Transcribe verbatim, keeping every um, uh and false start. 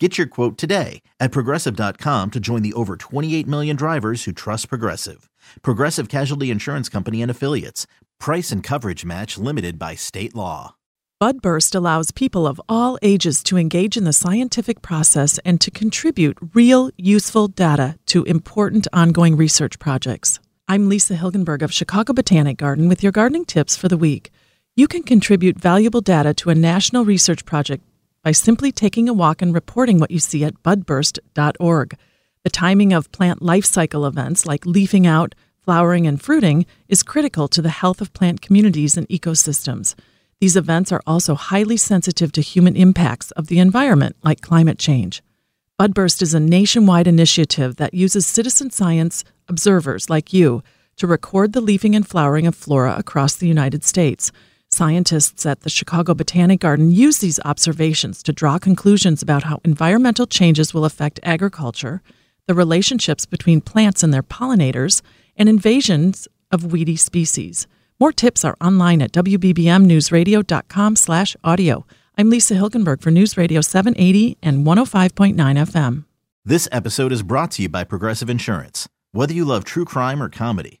Get your quote today at Progressive dot com to join the over twenty-eight million drivers who trust Progressive. Progressive Casualty Insurance Company and Affiliates. Price and coverage match limited by state law. Budburst allows people of all ages to engage in the scientific process and to contribute real, useful data to important ongoing research projects. I'm Lisa Hilgenberg of Chicago Botanic Garden with your gardening tips for the week. You can contribute valuable data to a national research project by simply taking a walk and reporting what you see at budburst dot org. The timing of plant life cycle events like leafing out, flowering, and fruiting is critical to the health of plant communities and ecosystems. These events are also highly sensitive to human impacts of the environment, like climate change. Budburst is a nationwide initiative that uses citizen science observers like you to record the leafing and flowering of flora across the United States. Scientists at the Chicago Botanic Garden use these observations to draw conclusions about how environmental changes will affect agriculture, the relationships between plants and their pollinators, and invasions of weedy species. More tips are online at w b b m news radio dot com slash audio. I'm Lisa Hilgenberg for News Radio seven eighty and one oh five point nine F M. This episode is brought to you by Progressive Insurance. Whether you love true crime or comedy,